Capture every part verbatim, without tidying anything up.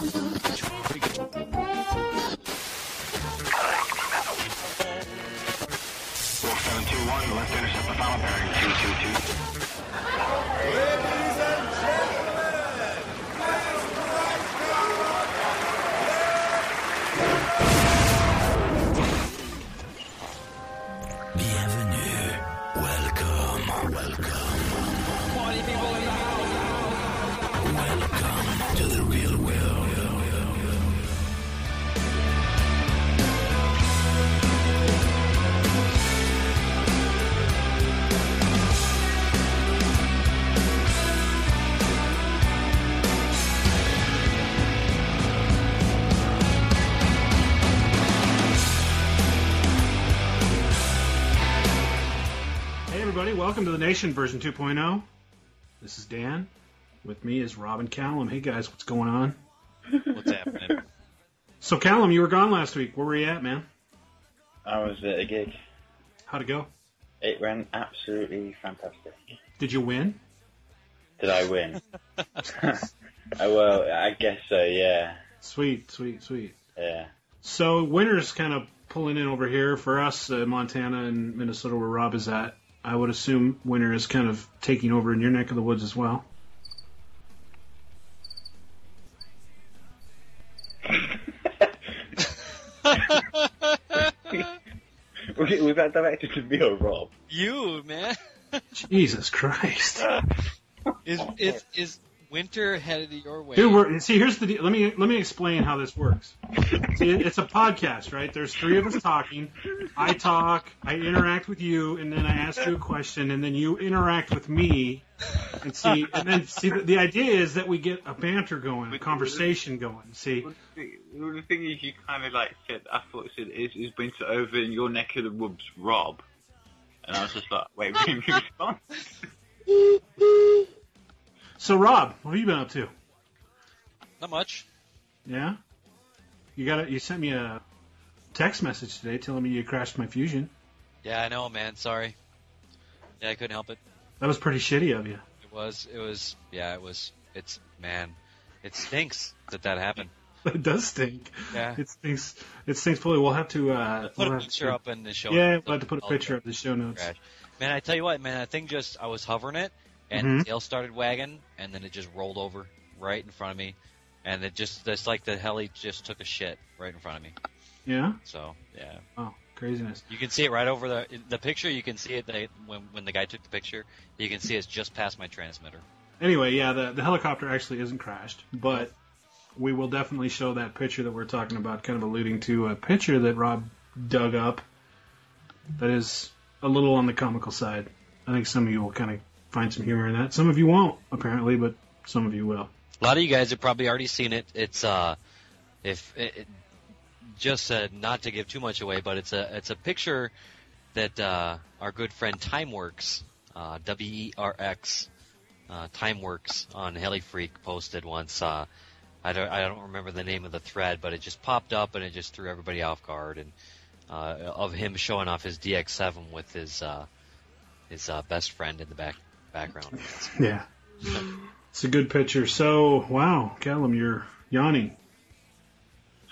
seven two one, left intercept the final bearing two two two. Ladies and gentlemen, let's right now. Bienvenue. Welcome. Welcome. Party people in the house. Welcome to the real world. Everybody, welcome to The Nation version two point oh. This is Dan. With me is Rob and Callum. Hey guys, what's going on? What's happening? So Callum, you were gone last week. Where were you at, man? I was at a gig. How'd it go? It ran absolutely fantastic. Did you win? Did I win? Well, I guess so, yeah. Sweet, sweet, sweet. Yeah. So winter's kind of pulling in over here for us, uh, Montana and Minnesota, where Rob is at. I would assume winter is kind of taking over in your neck of the woods as well. Was that directed to me or Rob? You, man. Jesus Christ. is is is winter headed your way? Dude, we're, see, here's the deal. Let me let me explain how this works. See, it's a podcast, right? There's three of us talking. I talk, I interact with you, and then I ask you a question, and then you interact with me. And see, and then see, the, the idea is that we get a banter going, a conversation going. See, well, the, well, the thing is, you kind of like said, I thought it said, is, is winter over in your neck of the woods, Rob? And I was just like, wait, we can respond. So, Rob, what have you been up to? Not much. Yeah? You got a, you sent me a text message today telling me you crashed my Fusion. Yeah, I know, man. Sorry. Yeah, I couldn't help it. That was pretty shitty of you. It was. It was. Yeah, it was. It's, man, it stinks that that happened. It does stink. Yeah. It stinks. It stinks fully. We'll have to uh, put we'll a picture to, up in the show. Yeah, notes. We'll have to put a picture up in the show notes. Crash. Man, I tell you what, man, that thing just, I was hovering it. And mm-hmm. the tail started wagging, and then it just rolled over right in front of me, and it just—it's like the heli just took a shit right in front of me. Yeah. So yeah. Oh, craziness! You can see it right over the the picture. You can see it they, when when the guy took the picture. You can see it's just past my transmitter. Anyway, yeah, the the helicopter actually isn't crashed, but we will definitely show that picture that we're talking about, kind of alluding to a picture that Rob dug up. That is a little on the comical side. I think some of you will kind of find some humor in that. Some of you won't, apparently, but some of you will. A lot of you guys have probably already seen it. It's uh, if it, it, just uh, not to give too much away, but it's a it's a picture that uh, our good friend TimeWorks, uh, W E R X, uh, TimeWorks on HeliFreak posted once. Uh, I don't I don't remember the name of the thread, but it just popped up and it just threw everybody off guard. And uh, of him showing off his D X seven with his uh, his uh, best friend in the back. Background. Yeah. It's a good picture. So, wow, Callum, you're yawning.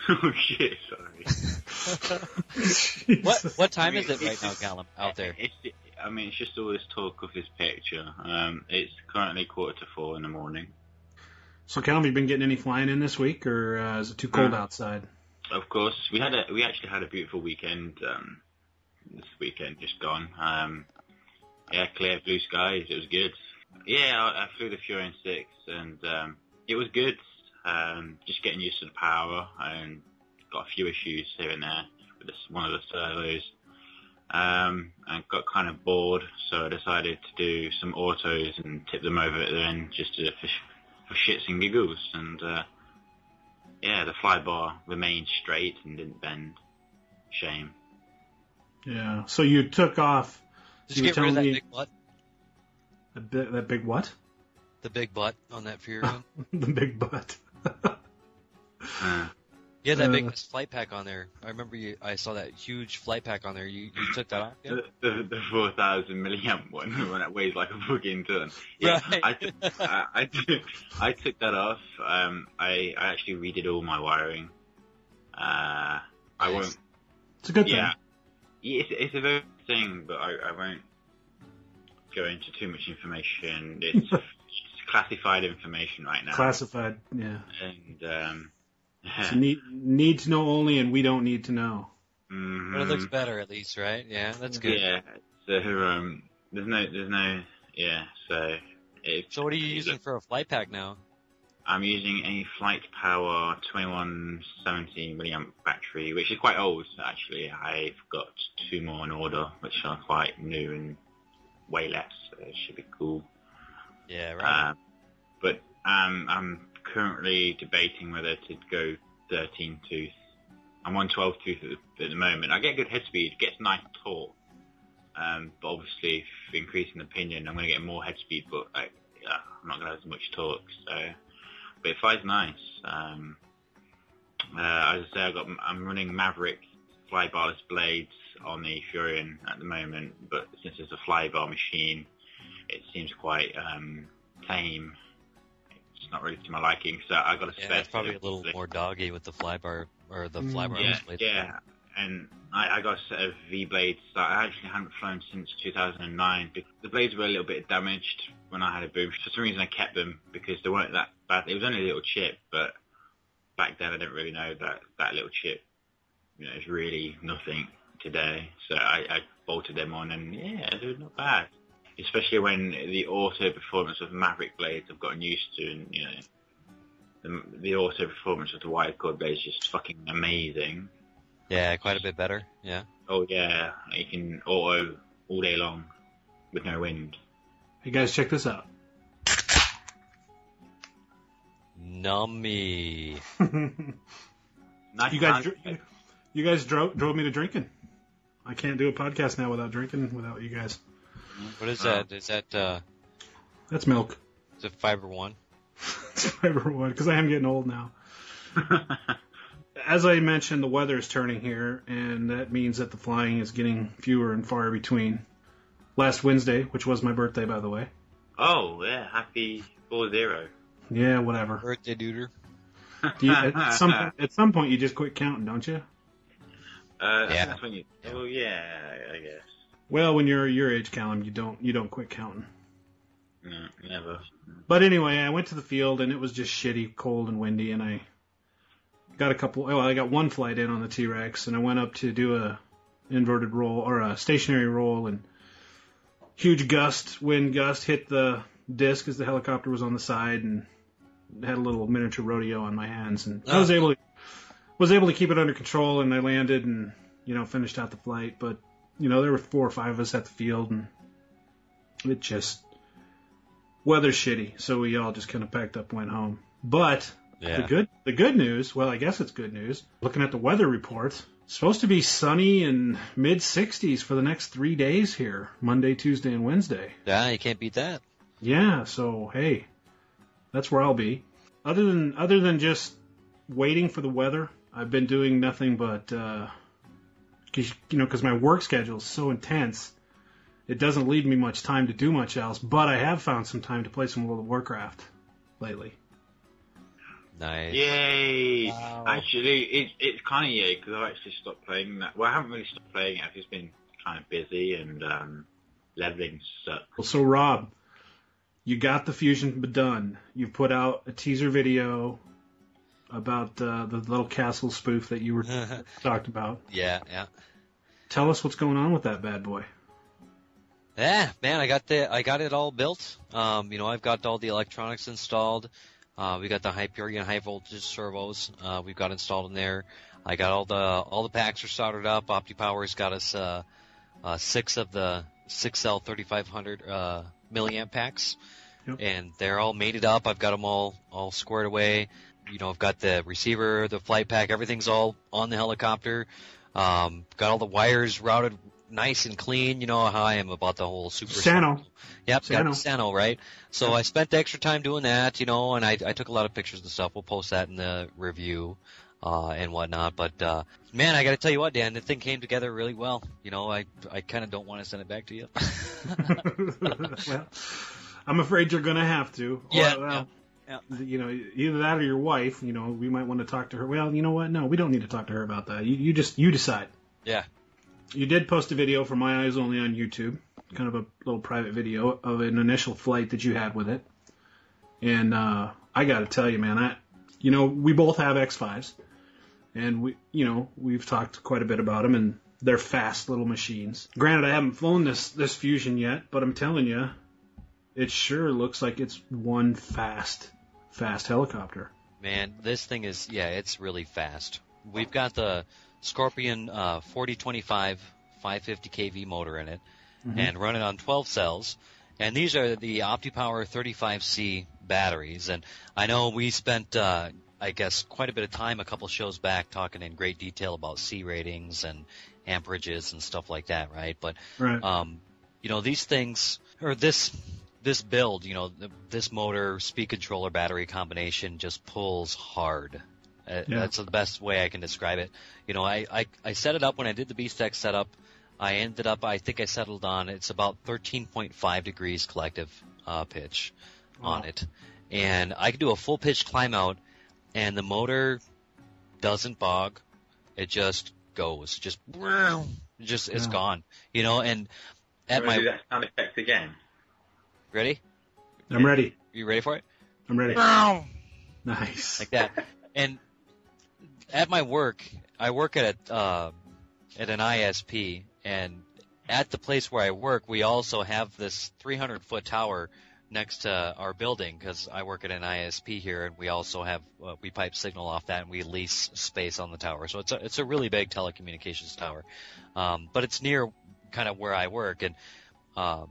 Oh, shit, sorry. what what time I mean, is it right now, Callum, out there? It's, I mean, it's just all this talk of this picture. Um, it's currently quarter to four in the morning. So, Callum, have you been getting any flying in this week, or uh, is it too cold uh, outside? Of course. We had a, we actually had a beautiful weekend um, this weekend, just gone. Um Yeah, clear blue skies. It was good. Yeah, I, I flew the Fury six, and um, it was good. Um, just getting used to the power, and got a few issues here and there with this, one of the servos. Um, and got kind of bored, so I decided to do some autos and tip them over at the end just to, for, for shits and giggles. And uh, yeah, the fly bar remained straight and didn't bend. Shame. Yeah. So you took off. Just get rid of that big butt. A bit, that big what? The big butt on that Fury. The big butt. uh, You had that uh, big flight pack on there. I remember you, I saw that huge flight pack on there. You, you took that off? Yeah? The, the, the four thousand milliamp one when it weighs like a fucking ton. Yeah. Right. I, took, I, I, took, I took that off. Um, I, I actually redid all my wiring. Uh, nice. I won't. It's a good yeah, thing. Yeah, it's, it's a very good thing, but I, I won't go into too much information. It's classified information right now. Classified, yeah. And um, so need need to know only, and we don't need to know. Mm-hmm. But it looks better, at least, right? Yeah, that's good. Yeah. So um, there's no, there's no, yeah. So. It, so what are you using it, for a flight pack now? I'm using a Flight Power twenty-one seventy milliamp battery, which is quite old, actually. I've got two more in order, which are quite new and way less. So it should be cool. Yeah, right. Um, but um, I'm currently debating whether to go thirteen tooth. I'm on twelve tooth at, at the moment. I get good head speed, it gets nice torque. Um, but obviously, if increasing the pinion, I'm going to get more head speed, but I, uh, I'm not going to have as much torque, so... But five's nice. Um, uh, as I say, I got, I'm running Maverick flybarless blades on the Furyan at the moment, but since it's a flybar machine, it seems quite um, tame. It's not really to my liking, so I got a yeah, spare. It's probably a little more doggy with the flybar or the flybarless yeah, blades. Yeah, and I, I got a set of V blades that I actually haven't flown since two thousand nine. The blades were a little bit damaged when I had a boom. For some reason, I kept them because they weren't that bad. It was only a little chip, but back then I didn't really know that that little chip, you know, is really nothing today. So I, I bolted them on, and yeah, they were not bad. Especially when the auto performance of Maverick blades I've gotten used to, and you know, the, the auto performance of the White Cord blades is just fucking amazing. Yeah, quite a bit better, yeah. Oh, yeah. You can auto all day long with no wind. Hey, guys, check this out. Nummy. nice you, guys, you, you guys drove, drove me to drinking. I can't do a podcast now without drinking, without you guys. What is that? Uh, is that... Uh, that's milk. Is it Fiber One? It's Fiber One, because I am getting old now. As I mentioned, the weather is turning here, and that means that the flying is getting fewer and far between. Last Wednesday, which was my birthday, by the way. Oh, yeah. Happy four zero. Yeah, whatever. Birthday, duder. Do you, at, some, at some point, you just quit counting, don't you? Uh, yeah. That's when you, oh, yeah, I guess. Well, when you're your age, Callum, you don't you don't quit counting. No, never. But anyway, I went to the field, and it was just shitty, cold, and windy, and I... Got a couple. Well, I got one flight in on the T-Rex, and I went up to do a inverted roll or a stationary roll, and huge gust, wind gust hit the disc as the helicopter was on the side, and had a little miniature rodeo on my hands, and oh. I was able to, was able to keep it under control, and I landed, and you know finished out the flight. But you know there were four or five of us at the field, and it just weather's shitty, so we all just kind of packed up, went home, but. Yeah. The good the good news, well, I guess it's good news, looking at the weather report, it's supposed to be sunny and mid-sixties for the next three days here, Monday, Tuesday, and Wednesday. Yeah, you can't beat that. Yeah, so, hey, that's where I'll be. Other than other than just waiting for the weather, I've been doing nothing but, uh, cause, you know, because my work schedule is so intense, it doesn't leave me much time to do much else, but I have found some time to play some World of Warcraft lately. Nice. Yay! Wow. Actually, it, it's kind of yay, because I've actually stopped playing that. Well, I haven't really stopped playing it. I've just been kind of busy, and um, leveling sucks. Well, so, Rob, you got the Fusion done. You've put out a teaser video about uh, the little castle spoof that you were talked about. Yeah, yeah. Tell us what's going on with that bad boy. Yeah, man, I got the I got it all built. Um, you know, I've got all the electronics installed. Uh, we got the Hyperion high voltage servos. Uh, we've got installed in there. I got all the all the packs are soldered up. OptiPower's got us uh, uh, six of the six L thirty-five hundred uh, milliamp packs, yep. And they're all mated up. I've got them all all squared away. You know, I've got the receiver, the flight pack, everything's all on the helicopter. Um, got all the wires routed nice and clean. You know how I am about the whole super Sano. Yep, Sano. Got Sano, right? So yeah. I spent the extra time doing that, you know, and I, I took a lot of pictures and stuff. We'll post that in the review. uh, and whatnot. But uh, man, I got to tell you what, Dan, the thing came together really well. You know, I I kind of don't want to send it back to you. Well, I'm afraid you're going to have to. Yeah. Or, well, yeah, yeah. You know, either that or your wife. You know, we might want to talk to her. Well, you know what? No, we don't need to talk to her about that. You, you just you decide. Yeah. You did post a video for My Eyes Only on YouTube, kind of a little private video of an initial flight that you had with it. And uh, I got to tell you, man, I, you know, we both have X fives, and we, you know, we've talked quite a bit about them, and they're fast little machines. Granted, I haven't flown this this Fusion yet, but I'm telling you, it sure looks like it's one fast, fast helicopter. Man, this thing is, yeah, it's really fast. We've got the Scorpion uh, forty twenty-five five fifty K V motor in it, mm-hmm. and run it on twelve cells. And these are the OptiPower thirty-five C batteries. And I know we spent, uh, I guess, quite a bit of time a couple shows back talking in great detail about C ratings and amperages and stuff like that, right? But, right. Um, you know, these things, or this this build, you know, this motor, speed controller, battery combination just pulls hard. Yeah. That's the best way I can describe it. You know, I, I, I set it up when I did the BeastTech setup. I ended up, I think I settled on, it's about thirteen point five degrees collective uh, pitch wow. on it. And I can do a full pitch climb out, and the motor doesn't bog. It just goes. Just, just it's yeah. gone. You know, and at so my... Do that sound effect again. Ready? I'm ready. You ready for it? I'm ready. Wow. Nice. Like that. And at my work, I work at a, uh, at an I S P, and at the place where I work, we also have this three hundred foot tower next to our building, because I work at an I S P here, and we also have uh, we pipe signal off that, and we lease space on the tower. So it's a, it's a really big telecommunications tower, um, but it's near kind of where I work. And um,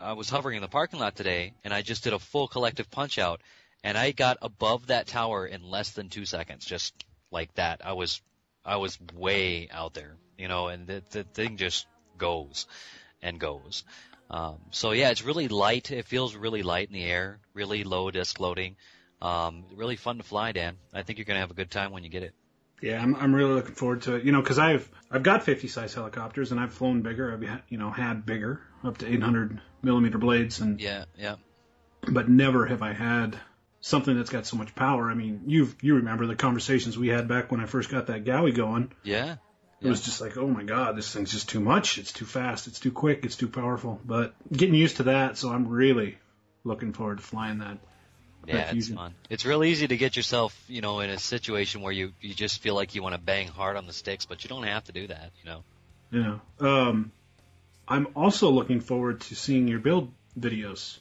I was hovering in the parking lot today, and I just did a full collective punch out, and I got above that tower in less than two seconds, just like that. I was I was way out there, you know, and the, the thing just goes and goes. Um, so, yeah, it's really light. It feels really light in the air, really low disk loading. Um, really fun to fly, Dan. I think you're going to have a good time when you get it. Yeah, I'm, I'm really looking forward to it, you know, because I've, I've got fifty size helicopters, and I've flown bigger. I've, you know, had bigger, up to eight hundred millimeter blades. And yeah, yeah. But never have I had something that's got so much power. I mean, you you remember the conversations we had back when I first got that G A U I going. Yeah, yeah. It was just like, oh, my God, this thing's just too much. It's too fast. It's too quick. It's too powerful. But getting used to that, so I'm really looking forward to flying that. Yeah, that Fusion. It's fun. It's real easy to get yourself, you know, in a situation where you, you just feel like you want to bang hard on the sticks, but you don't have to do that, you know. Yeah. Um, I'm also looking forward to seeing your build videos.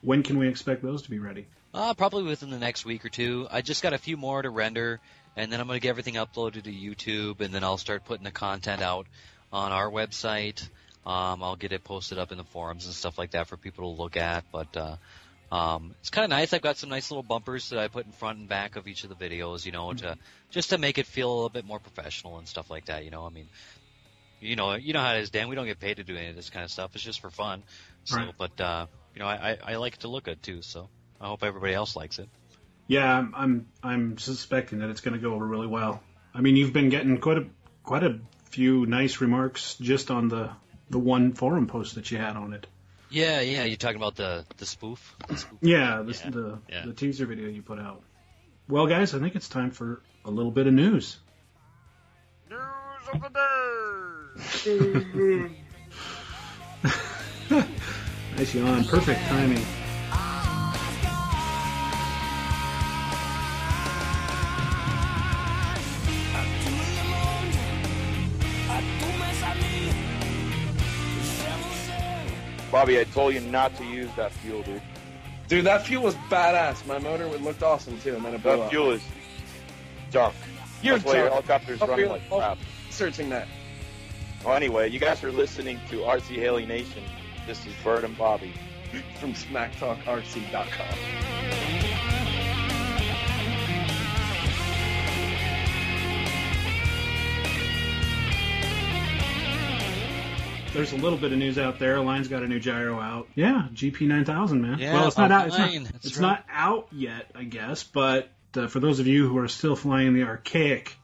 When can we expect those to be ready? Uh, probably within the next week or two. I just got a few more to render, and then I'm going to get everything uploaded to YouTube, and then I'll start putting the content out on our website. Um, I'll get it posted up in the forums and stuff like that for people to look at. But uh, um, it's kind of nice. I've got some nice little bumpers that I put in front and back of each of the videos, you know, mm-hmm. to just to make it feel a little bit more professional and stuff like that. You know, I mean, you know, you know how it is, Dan. We don't get paid to do any of this kind of stuff. It's just for fun. So, right. But uh, you know, I, I, I like it to look good too. So. I hope everybody else likes it. Yeah, I'm I'm, I'm suspecting that it's going to go over really well. I mean, you've been getting quite a quite a few nice remarks just on the the one forum post that you had on it. Yeah, yeah, you're talking about the the spoof. The spoof. Yeah, this, yeah, the yeah. the teaser video you put out. Well, guys, I think it's time for a little bit of news. News of the day. Nice yawn. Perfect timing. Bobby, I told you not to use that fuel, dude. Dude, that fuel was badass. My motor looked awesome, too. Man, that up. Fuel is junk. You're That's why your helicopters run like oh, crap. Searching that. Well, anyway, you guys are listening to R C Heli Nation. This is Bird and Bobby from smack talk R C dot com. There's a little bit of news out there. Align's got a new gyro out. Yeah, G P nine thousand, man. Yeah, well, it's not Align. out. It's, not, it's right. not out yet, I guess, but uh, for those of you who are still flying the archaic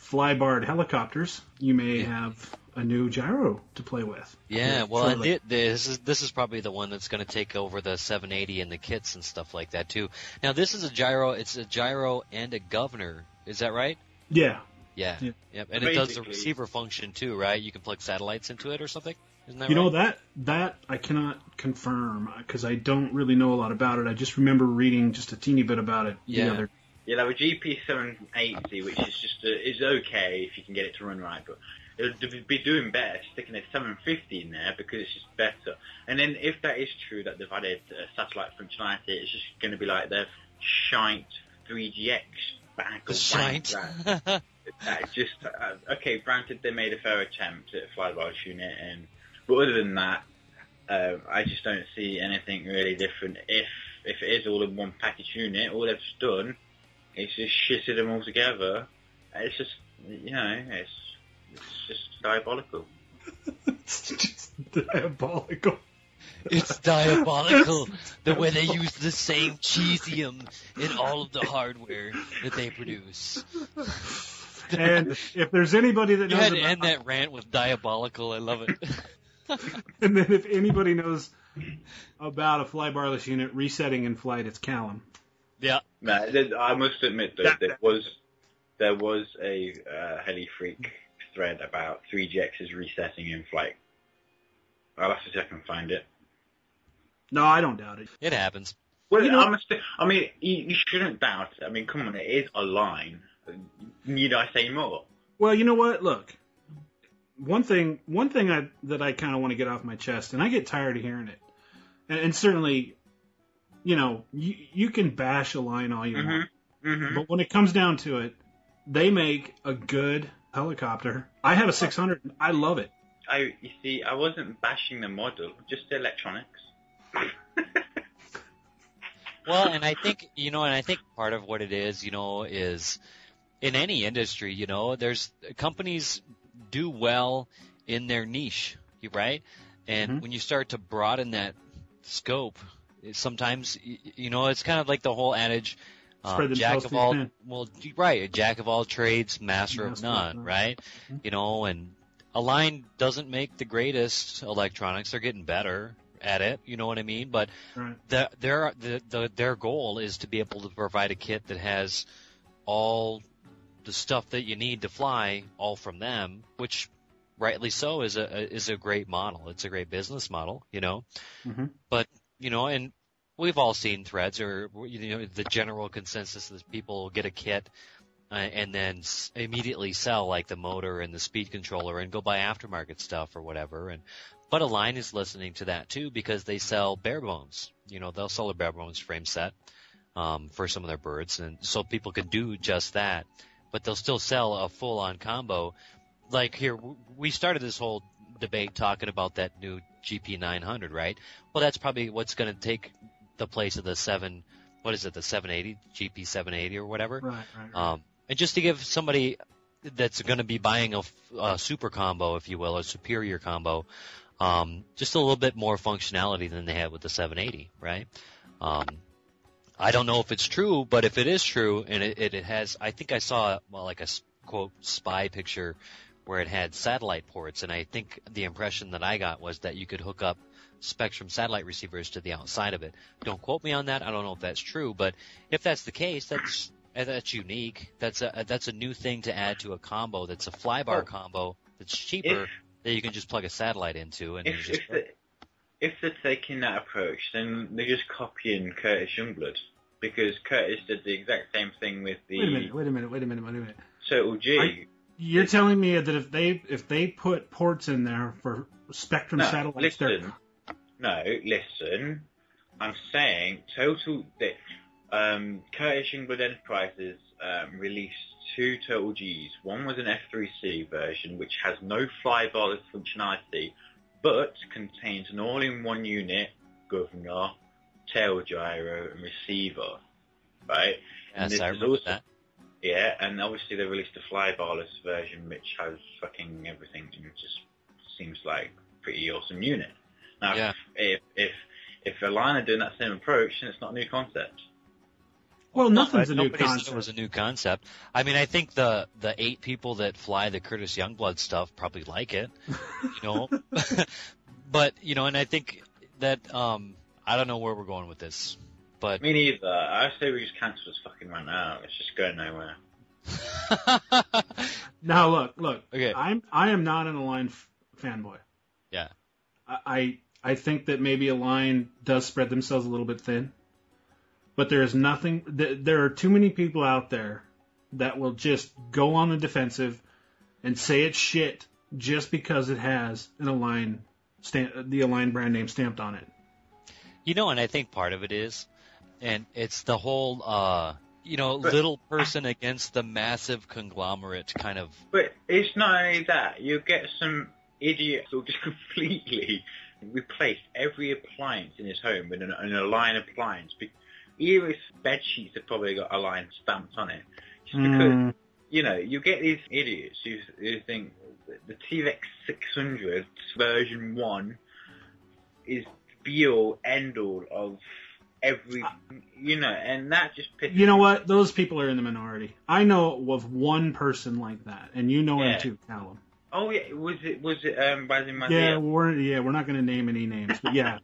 flybarred helicopters, you may yeah. have a new gyro to play with. Yeah, well, and it, this is this is probably the one that's going to take over the seven eighty and the kits and stuff like that too. Now, this is a gyro. It's a gyro and a governor. Is that right? Yeah. Yeah. yeah. Yep. And Basically. It does the receiver function too, right? You can plug satellites into it or something. Isn't that you right? know that that I cannot confirm because I don't really know a lot about it. I just remember reading just a teeny bit about it. Yeah. The other Yeah, they were G P seven eighty, which is just a, is okay if you can get it to run right, but it would be doing better sticking a seven fifty in there because it's just better. And then if that is true that they've added uh, satellite functionality, it's just going to be like their shite three G X back or shite. Back. That's just uh, okay. Granted, they made a fair attempt at a flybarless unit, and but other than that, uh, I just don't see anything really different. If if it is all in one package unit, all they've done. It's just shitted them all together. It's just, you know, it's, it's just diabolical. It's just diabolical. It's diabolical the way they use the same cesium in all of the hardware that they produce. And if there's anybody that knows... You had to about... end that rant with diabolical. I love it. And then if anybody knows about a flybarless unit resetting in flight, it's Callum. Yeah, nah, I must admit though there was there was a uh, HeliFreak thread about three G X's resetting in flight. I'll have to see if I can find it. No, I don't doubt it. It happens. Well, you know, I, must, I mean, you, you shouldn't doubt it. I mean, come on, it is a line. Need I say more? Well, you know what? Look, one thing, one thing I, that I kind of want to get off my chest, and I get tired of hearing it, and, and certainly. You know, you, you can bash Align all you mm-hmm. want, mm-hmm. but when it comes down to it, they make a good helicopter. I have a six hundred. I love it. I you see, I wasn't bashing the model, just the electronics. Well, and I think you know, and I think part of what it is, you know, is in any industry, you know, there's companies do well in their niche, right? And mm-hmm. when you start to broaden that scope. Sometimes, you know, it's kind of like the whole adage, um, jack of all, well, right, jack of all trades, master of none, right? Mm-hmm. You know, and Align doesn't make the greatest electronics. They're getting better at it, you know what I mean? But right. the, their the, the, their goal is to be able to provide a kit that has all the stuff that you need to fly, all from them, which... rightly so is a is a great model. It's a great business model, you know. Mm-hmm. But you know, and we've all seen threads, or you know, the general consensus is people get a kit uh, and then s- immediately sell like the motor and the speed controller and go buy aftermarket stuff or whatever. And but Align is listening to that too because they sell bare bones. You know, they'll sell a bare bones frame set um, for some of their birds, and so people can do just that. But they'll still sell a full on combo. Like here, we started this whole debate talking about that new G P nine hundred, right? Well, that's probably what's going to take the place of the seven, what is it, the seven eighty, G P seven eighty or whatever. Right, right, right. Um, and just to give somebody that's going to be buying a, a super combo, if you will, a superior combo, um, just a little bit more functionality than they had with the seven eighty, right? Um, I don't know if it's true, but if it is true, and it, it, it has, I think I saw well, like a quote spy picture. Where it had satellite ports, and I think the impression that I got was that you could hook up Spectrum satellite receivers to the outside of it. Don't quote me on that. I don't know if that's true, but if that's the case, that's that's unique. That's a that's a new thing to add to a combo. That's a flybar oh. combo that's cheaper if, that you can just plug a satellite into. And if, just if, they, if they're taking that approach, then they're just copying Curtis Youngblood because Curtis did the exact same thing with the. Wait a minute! Wait a minute! Wait a minute! Wait a minute! So G. I, You're telling me that if they if they put ports in there for Spectrum no, satellites, listen. No, listen. I'm saying total. Um, Curtis Youngblood Enterprises um, released two Total Gs. One was an F three C version, which has no flybarless functionality, but contains an all-in-one unit, governor, tail gyro, and receiver. Right? And yes, I remember also, that. Yeah, and obviously they released a flybarless version which has fucking everything and it just seems like a pretty awesome unit. Now, yeah. if if if Align are doing that same approach, then it's not a new concept. Well, nothing's no, a new concept. It was a new concept. I mean, I think the, the eight people that fly the Curtis Youngblood stuff probably like it, you know. But, you know, and I think that um, I don't know where we're going with this. But me neither. I say we just cancel this fucking right now. It's just going nowhere. Now look, look. Okay. I'm I am not an Align f- fanboy. Yeah. I I think that maybe Align does spread themselves a little bit thin. But there is nothing. There are too many people out there that will just go on the defensive and say it's shit just because it has an Align, the Align brand name stamped on it. You know, and I think part of it is, and it's the whole, uh, you know, but, little person against the massive conglomerate kind of. But it's not only that. You get some idiots who just completely replace every appliance in his home with an, an Align appliance. Even his bed sheets have probably got a line stamped on it. Just because, mm. you know, you get these idiots who, who think the T Rex six hundred version one is be all, end all of every, you know, and that just pisses me. You know what? Those people are in the minority. I know of one person like that, and you know yeah. him too, Callum. Oh, yeah. Was it, was it, um, by the yeah, we're, yeah, we're not going to name any names, but yeah.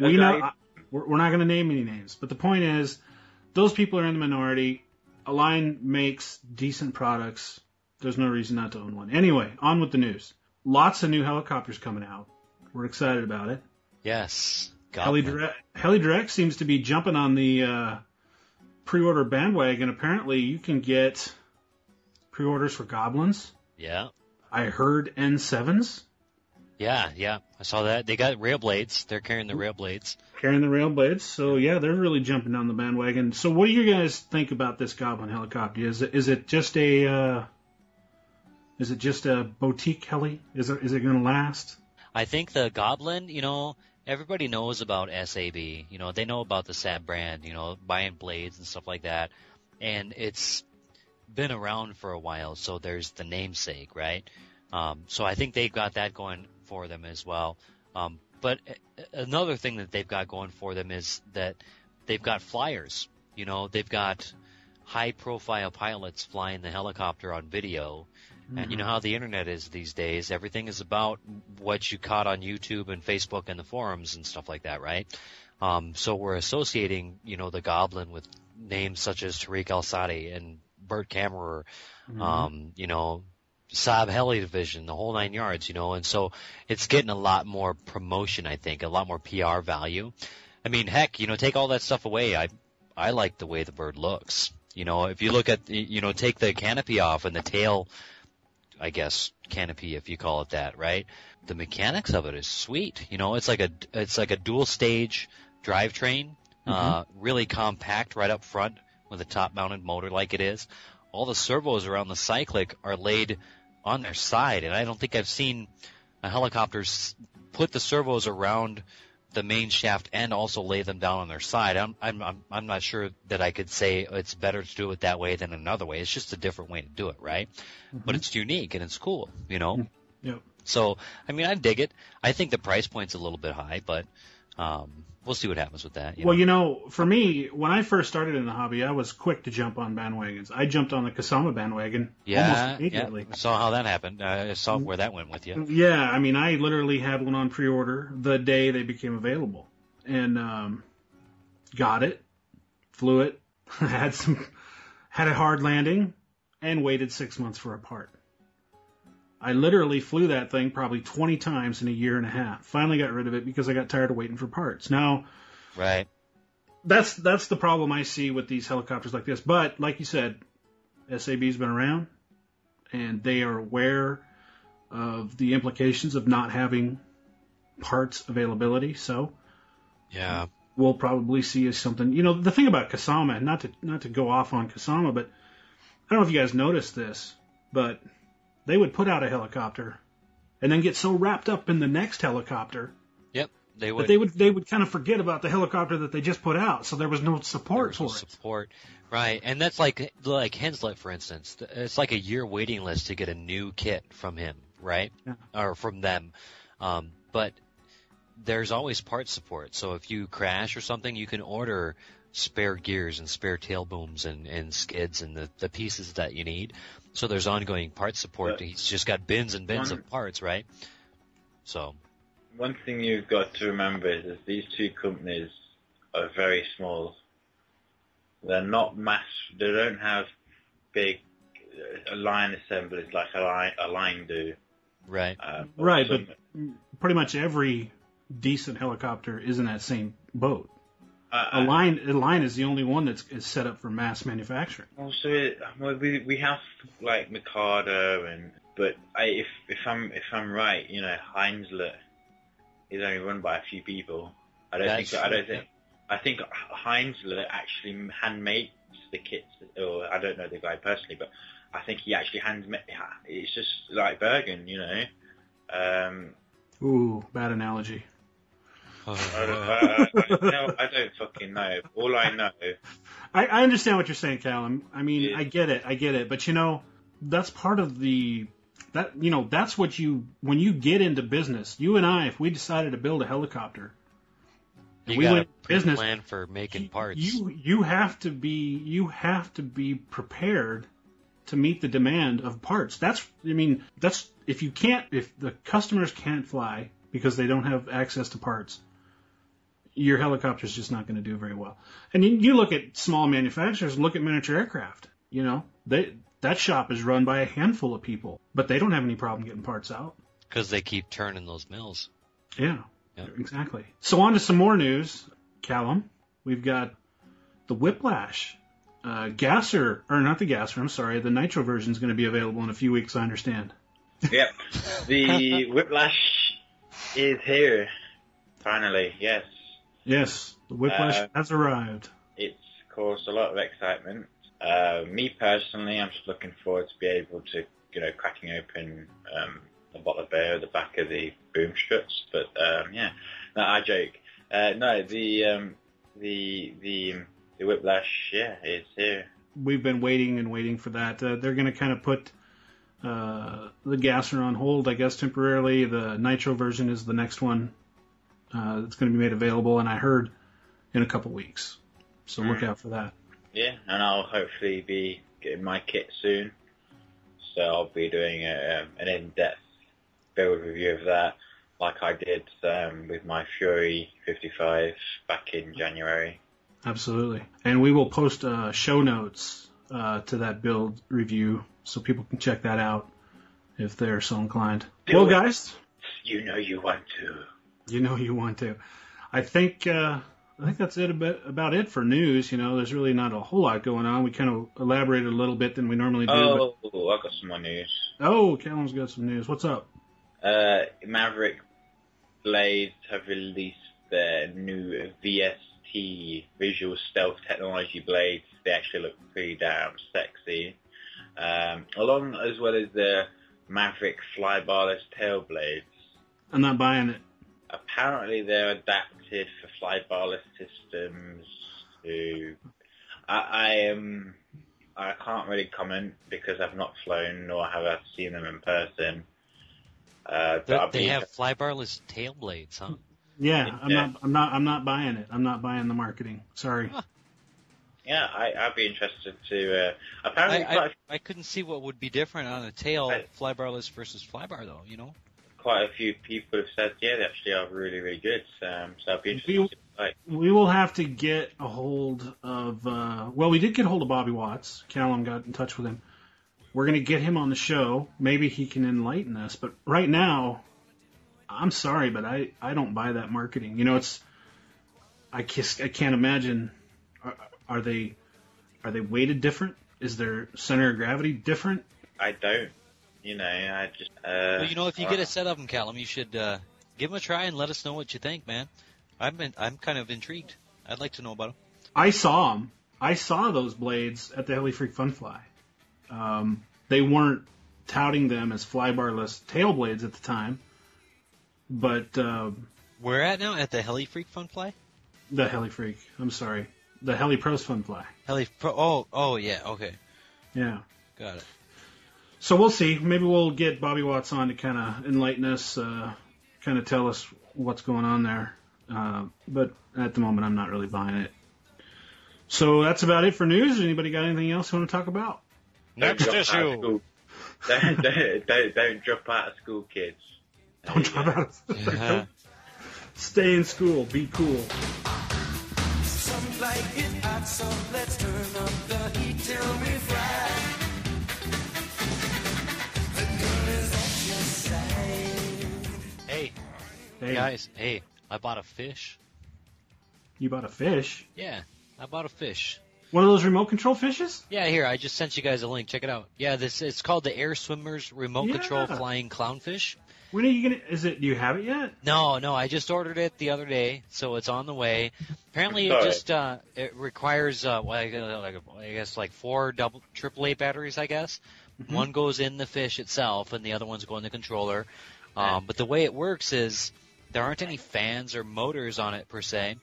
we okay. know. I, We're not going to name any names, but the point is, those people are in the minority. Align makes decent products. There's no reason not to own one. Anyway, on with the news. Lots of new helicopters coming out. We're excited about it. Yes. HeliDirect, HeliDirect seems to be jumping on the uh, pre-order bandwagon. Apparently, you can get pre-orders for Goblins. Yeah. I heard N sevens. Yeah, yeah, I saw that. They got rail blades. They're carrying the rail blades. Carrying the rail blades. So, yeah, they're really jumping on the bandwagon. So what do you guys think about this Goblin helicopter? Is it, is it just a uh, is it just a boutique heli? Is it, is it going to last? I think the Goblin, you know, everybody knows about S A B. You know, they know about the S A B brand, you know, buying blades and stuff like that. And it's been around for a while, so there's the namesake, right? Um, so I think they've got that going for them as well. Um, but another thing that they've got going for them is that they've got flyers. You know, they've got high-profile pilots flying the helicopter on video. Mm-hmm. And you know how the internet is these days. Everything is about what you caught on YouTube and Facebook and the forums and stuff like that, right? Um, so we're associating, you know, the Goblin with names such as Tariq El-Sadi and Bert Kammerer, mm-hmm. um, you know, Saab Heli Division, the whole nine yards, you know, and so it's getting a lot more promotion, I think, a lot more P R value. I mean, heck, you know, take all that stuff away. I I like the way the bird looks. You know, if you look at, you know, take the canopy off and the tail, I guess, canopy, if you call it that, right? The mechanics of it is sweet. You know, it's like a, it's like a dual-stage drivetrain, mm-hmm. uh, really compact right up front with a top-mounted motor like it is. All the servos around the cyclic are laid on their side, and I don't think I've seen a helicopter put the servos around the main shaft and also lay them down on their side. I'm I'm I'm not sure that I could say it's better to do it that way than another way. It's just a different way to do it, right? Mm-hmm. But it's unique and it's cool, you know. Yeah. So I mean, I dig it. I think the price point's a little bit high, but um, we'll see what happens with that. You well, know? You know, for me, when I first started in the hobby, I was quick to jump on bandwagons. I jumped on the Kasama bandwagon yeah, almost immediately. Yeah, I saw how that happened. I saw where that went with you. Yeah, I mean, I literally had one on pre-order the day they became available. And um, got it, flew it, had some, had a hard landing, and waited six months for a part. I literally flew that thing probably twenty times in a year and a half. Finally got rid of it because I got tired of waiting for parts. Now, right. That's that's the problem I see with these helicopters like this. But like you said, S A B's been around, and they are aware of the implications of not having parts availability. So, yeah, we'll probably see something. You know, the thing about Kasama, not to not to go off on Kasama, but I don't know if you guys noticed this, but they would put out a helicopter and then get so wrapped up in the next helicopter. Yep, they would. That they would they would kind of forget about the helicopter that they just put out, so there was no support there was for no it. Support, right? And that's like like Hinsler, for instance. It's like a year waiting list to get a new kit from him, right? Yeah. Or from them. Um, but there's always part support. So if you crash or something, you can order spare gears and spare tail booms and, and skids and the, the pieces that you need. So there's ongoing part support. But he's just got bins and bins one, of parts, right? So one thing you've got to remember is, is these two companies are very small. They're not mass. They don't have big uh, line assemblies like Align, Align do. Right. Uh, right, some, but pretty much every decent helicopter is in that same boat. Uh, Align, Align is the only one that's is set up for mass manufacturing. Also, it, well, we we have like Mikado and, but I, if if I'm if I'm right, you know, Hinsler is only run by a few people. I don't that's think true. I don't think I think Hinsler actually hand makes the kits, or I don't know the guy personally, but I think he actually hand makes. It's just like Bergen, you know. Um, Ooh, bad analogy. I, don't, I, I, no, I don't fucking know. All I know. I, I understand what you're saying, Callum. I mean, yeah. I get it. I get it. But you know, that's part of the that you know that's what you when you get into business. You and I, if we decided to build a helicopter, you we went into business plan for making parts. You you have to be you have to be prepared to meet the demand of parts. That's I mean that's if you can't if the customers can't fly because they don't have access to parts. Your helicopter's just not going to do very well. And you, you look at small manufacturers, look at miniature aircraft. You know, they that shop is run by a handful of people, but they don't have any problem getting parts out. Because they keep turning those mills. Yeah, yep. Exactly. So on to some more news, Callum. We've got the Whiplash. Uh, gasser, or not the gasser, I'm sorry, the Nitro version is going to be available in a few weeks, I understand. Yep. The Whiplash is here, finally, yes. Yes, the Whiplash uh, has arrived. It's caused a lot of excitement. Uh, me personally, I'm just looking forward to be able to, you know, cracking open um, a bottle of beer at the back of the boom struts. But um, yeah, no, I joke. Uh, no, the um, the the the Whiplash, yeah, is here. We've been waiting and waiting for that. Uh, they're going to kind of put uh, the gasser on hold, I guess, temporarily. The Nitro version is the next one. Uh, it's going to be made available, and I heard in a couple weeks. So mm. look out for that. Yeah, and I'll hopefully be getting my kit soon. So I'll be doing a, um, an in-depth build review of that, like I did um, with my Fury fifty-five back in January. Absolutely. And we will post uh, show notes uh, to that build review so people can check that out if they're so inclined. Do well, it. Guys. You know you want to. You know you want to. I think uh, I think that's it about, about it for news. You know, there's really not a whole lot going on. We kind of elaborated a little bit than we normally do. Oh, but... I've got some more news. Oh, Callum's got some news. What's up? Uh, Maverick Blades have released their new V S T, Visual Stealth Technology Blades. They actually look pretty damn sexy. Um, along as well as the Maverick Flybarless Tail Blades. I'm not buying it. Apparently, they're adapted for flybarless systems. To I, I am, I can't really comment because I've not flown nor have I seen them in person. Uh, but they have flybarless tail blades, huh? Yeah, I'm not, I'm not, I'm not buying it. I'm not buying the marketing. Sorry. Huh. Yeah, I, I'd be interested to. Uh, apparently, I, I, I couldn't see what would be different on a tail flybarless versus flybar, though. You know. Quite a few people have said, yeah, they actually are really, really good. Um, so I'll be interested. We, to play. We will have to get a hold of, uh, well, we did get a hold of Bobby Watts. Callum got in touch with him. We're going to get him on the show. Maybe he can enlighten us. But right now, I'm sorry, but I, I don't buy that marketing. You know, it's, I, kiss, I can't imagine, are, are they are they weighted different? Is their center of gravity different? I don't. You know, I just. Uh, well, you know, if you uh, get a set of them, Callum, you should uh, give them a try and let us know what you think, man. I'm been, I'm kind of intrigued. I'd like to know about them. I saw them. I saw those blades at the HeliFreak Funfly. Um, they weren't touting them as flybarless tail blades at the time, but uh, where at now? At the HeliFreak Funfly? The HeliFreak. I'm sorry. The HeliPros Funfly. HeliPro. Oh, oh yeah. Okay. Yeah. Got it. So we'll see. Maybe we'll get Bobby Watts on to kind of enlighten us, uh, kind of tell us what's going on there. Uh, but at the moment, I'm not really buying it. So that's about it for news. Anybody got anything else you want to talk about? Next don't issue. Don't, don't, don't, don't drop out of school, kids. There don't drop go. out of school. Yeah. Stay in school. Be cool. Some like it hot, so let's turn up the heat till we fry. The girl is at your side. Hey. Hey. Guys, hey, I bought a fish. You bought a fish? Yeah, I bought a fish. One of those remote control fishes? Yeah, here, I just sent you guys a link. Check it out. Yeah, this it's called the Air Swimmers Remote yeah. Control Flying Clownfish. When are you gonna? Is it? Do you have it yet? No, no. I just ordered it the other day, so it's on the way. Apparently, it just uh, it requires uh, well, I guess like four double triple A batteries. I guess mm-hmm. one goes in the fish itself, and the other ones go in the controller. Um, but the way it works is there aren't any fans or motors on it per se,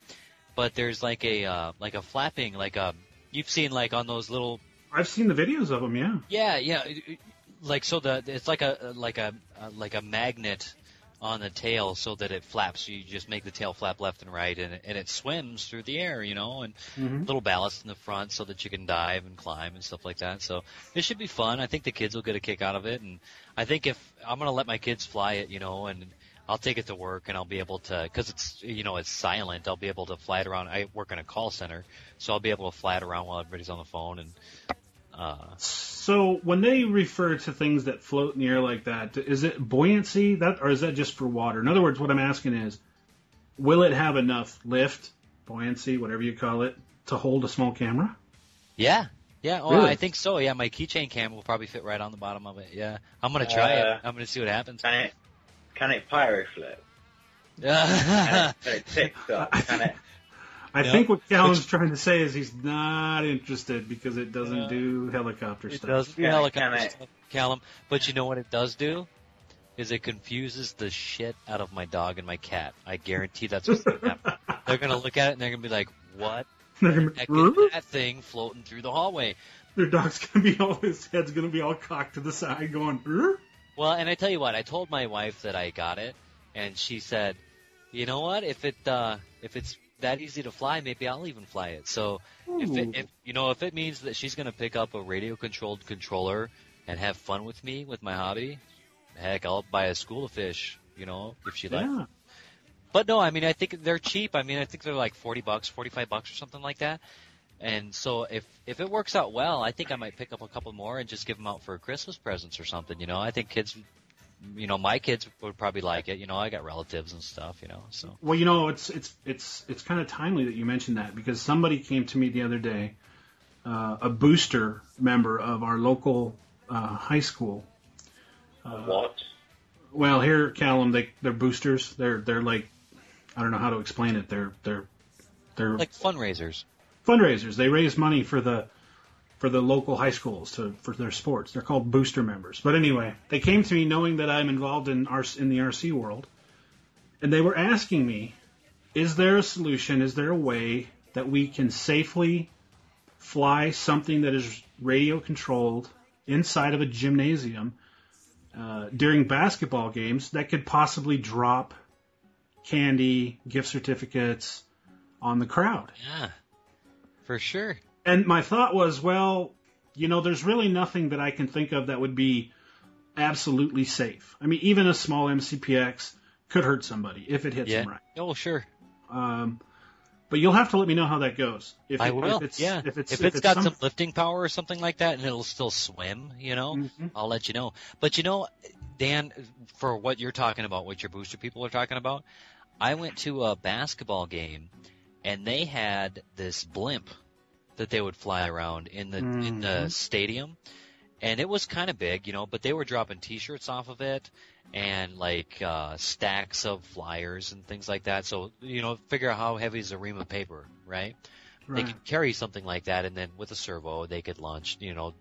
but there's like a uh, like a flapping, like a you've seen like on those little. I've seen the videos of them. Yeah. Yeah. Yeah. It, it, Like so, the it's like a like a like a magnet on the tail, so that it flaps. You just make the tail flap left and right, and it, and it swims through the air, you know, and mm-hmm. little ballast in the front, so that you can dive and climb and stuff like that. So it should be fun. I think the kids will get a kick out of it, and I think if I'm gonna let my kids fly it, you know, and I'll take it to work, and I'll be able to because it's you know it's silent. I'll be able to fly it around. I work in a call center, so I'll be able to fly it around while everybody's on the phone and. Uh, so when they refer to things that float in the air like that, is it buoyancy that, or is that just for water? In other words, what I'm asking is, will it have enough lift, buoyancy, whatever you call it, to hold a small camera? Yeah, yeah, oh, really? I think so. Yeah, my keychain camera will probably fit right on the bottom of it. Yeah, I'm gonna try uh, it. I'm gonna see what happens. Can it, can it pyro flip? Can it, can it tick stop? Can it? I no. think what Callan's trying to say is he's not interested because it doesn't uh, do helicopter it stuff. It doesn't do yeah, helicopter stuff, Callum. But you know what it does do? Is it confuses the shit out of my dog and my cat. I guarantee that's what's going to happen. They're going to look at it and they're going to be like, what the heck is that thing floating through the hallway? Their dog's going to be all, his head's going to be all cocked to the side going, rrr? Well, and I tell you what, I told my wife that I got it, and she said, you know what, if it uh, if it's that easy to fly, maybe I'll even fly it. So, if, it, if you know, if it means that she's going to pick up a radio-controlled controller and have fun with me with my hobby, heck, I'll buy a school of fish, you know, if she yeah. likes. But no, I mean, I think they're cheap. I mean, I think they're like forty bucks, forty-five bucks or something like that. And so if, if it works out well, I think I might pick up a couple more and just give them out for Christmas presents or something, you know. I think kids... You know, my kids would probably like it. You know, I got relatives and stuff. You know, so well, you know, it's it's it's it's kind of timely that you mentioned that because somebody came to me the other day, uh, a booster member of our local uh, high school. Uh, what? Well, here, Callum, they they're boosters. They're they're like, I don't know how to explain it. They're they're they're like fundraisers. Fundraisers. They raise money for the. For the local high schools to for their sports, they're called booster members. But anyway, they came to me knowing that I'm involved in R C, in the R C world, and they were asking me, "Is there a solution? Is there a way that we can safely fly something that is radio controlled inside of a gymnasium uh, during basketball games that could possibly drop candy, gift certificates on the crowd?" Yeah, for sure. And my thought was, well, you know, there's really nothing that I can think of that would be absolutely safe. I mean, even a small M C P X could hurt somebody if it hits yeah. them right. Oh, sure. Um, but you'll have to let me know how that goes. If I it, will, if it's, yeah. If it's, if it's, if it's got some... some lifting power or something like that and it'll still swim, you know, mm-hmm. I'll let you know. But, you know, Dan, for what you're talking about, what your booster people are talking about, I went to a basketball game and they had this blimp that they would fly around in the mm-hmm. in the stadium, and it was kind of big, you know. But they were dropping T-shirts off of it, and like uh, stacks of flyers and things like that. So you know, figure out how heavy is a ream of paper, right? right? They could carry something like that, and then with a servo, they could launch, you know,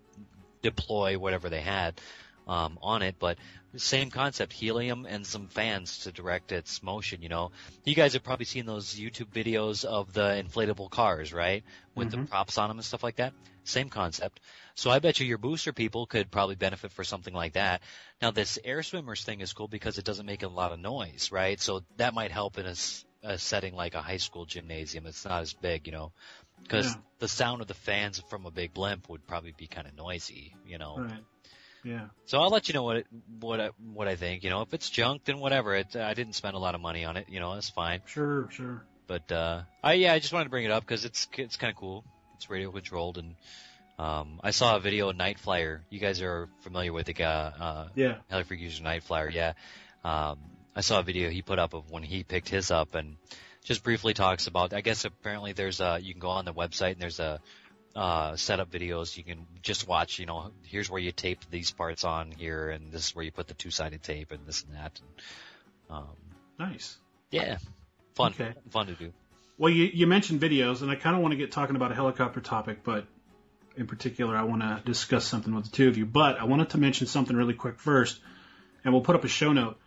deploy whatever they had um, on it. But the same concept: helium and some fans to direct its motion. You know, you guys have probably seen those YouTube videos of the inflatable cars, right? With mm-hmm. the props on them and stuff like that. Same concept. So I bet you your booster people could probably benefit for something like that. Now this Air Swimmers thing is cool because it doesn't make a lot of noise, right? So that might help in a, a setting like a high school gymnasium. It's not as big, you know. because yeah. the sound of the fans from a big blimp would probably be kind of noisy, you know. Right. Yeah. So I'll let you know what it, what I, what I think. You know, if it's junk, then whatever. It, I didn't spend a lot of money on it. You know, that's fine. Sure, sure. But uh, I yeah, I just wanted to bring it up because it's it's kind of cool. It's radio controlled, and um, I saw a video of Nightflyer. You guys are familiar with the guy? Uh, yeah. HeliFreak user Nightflyer. Yeah. Um, I saw a video he put up of when he picked his up, and just briefly talks about. I guess apparently there's a you can go on the website and there's a. Uh, setup videos you can just watch. You know, here's where you tape these parts on here, and this is where you put the two-sided tape, and this and that. And, um, nice. Yeah, fun. Okay. Fun to do. Well, you you mentioned videos, and I kind of want to get talking about a helicopter topic, but in particular, I want to discuss something with the two of you. But I wanted to mention something really quick first, and we'll put up a show note.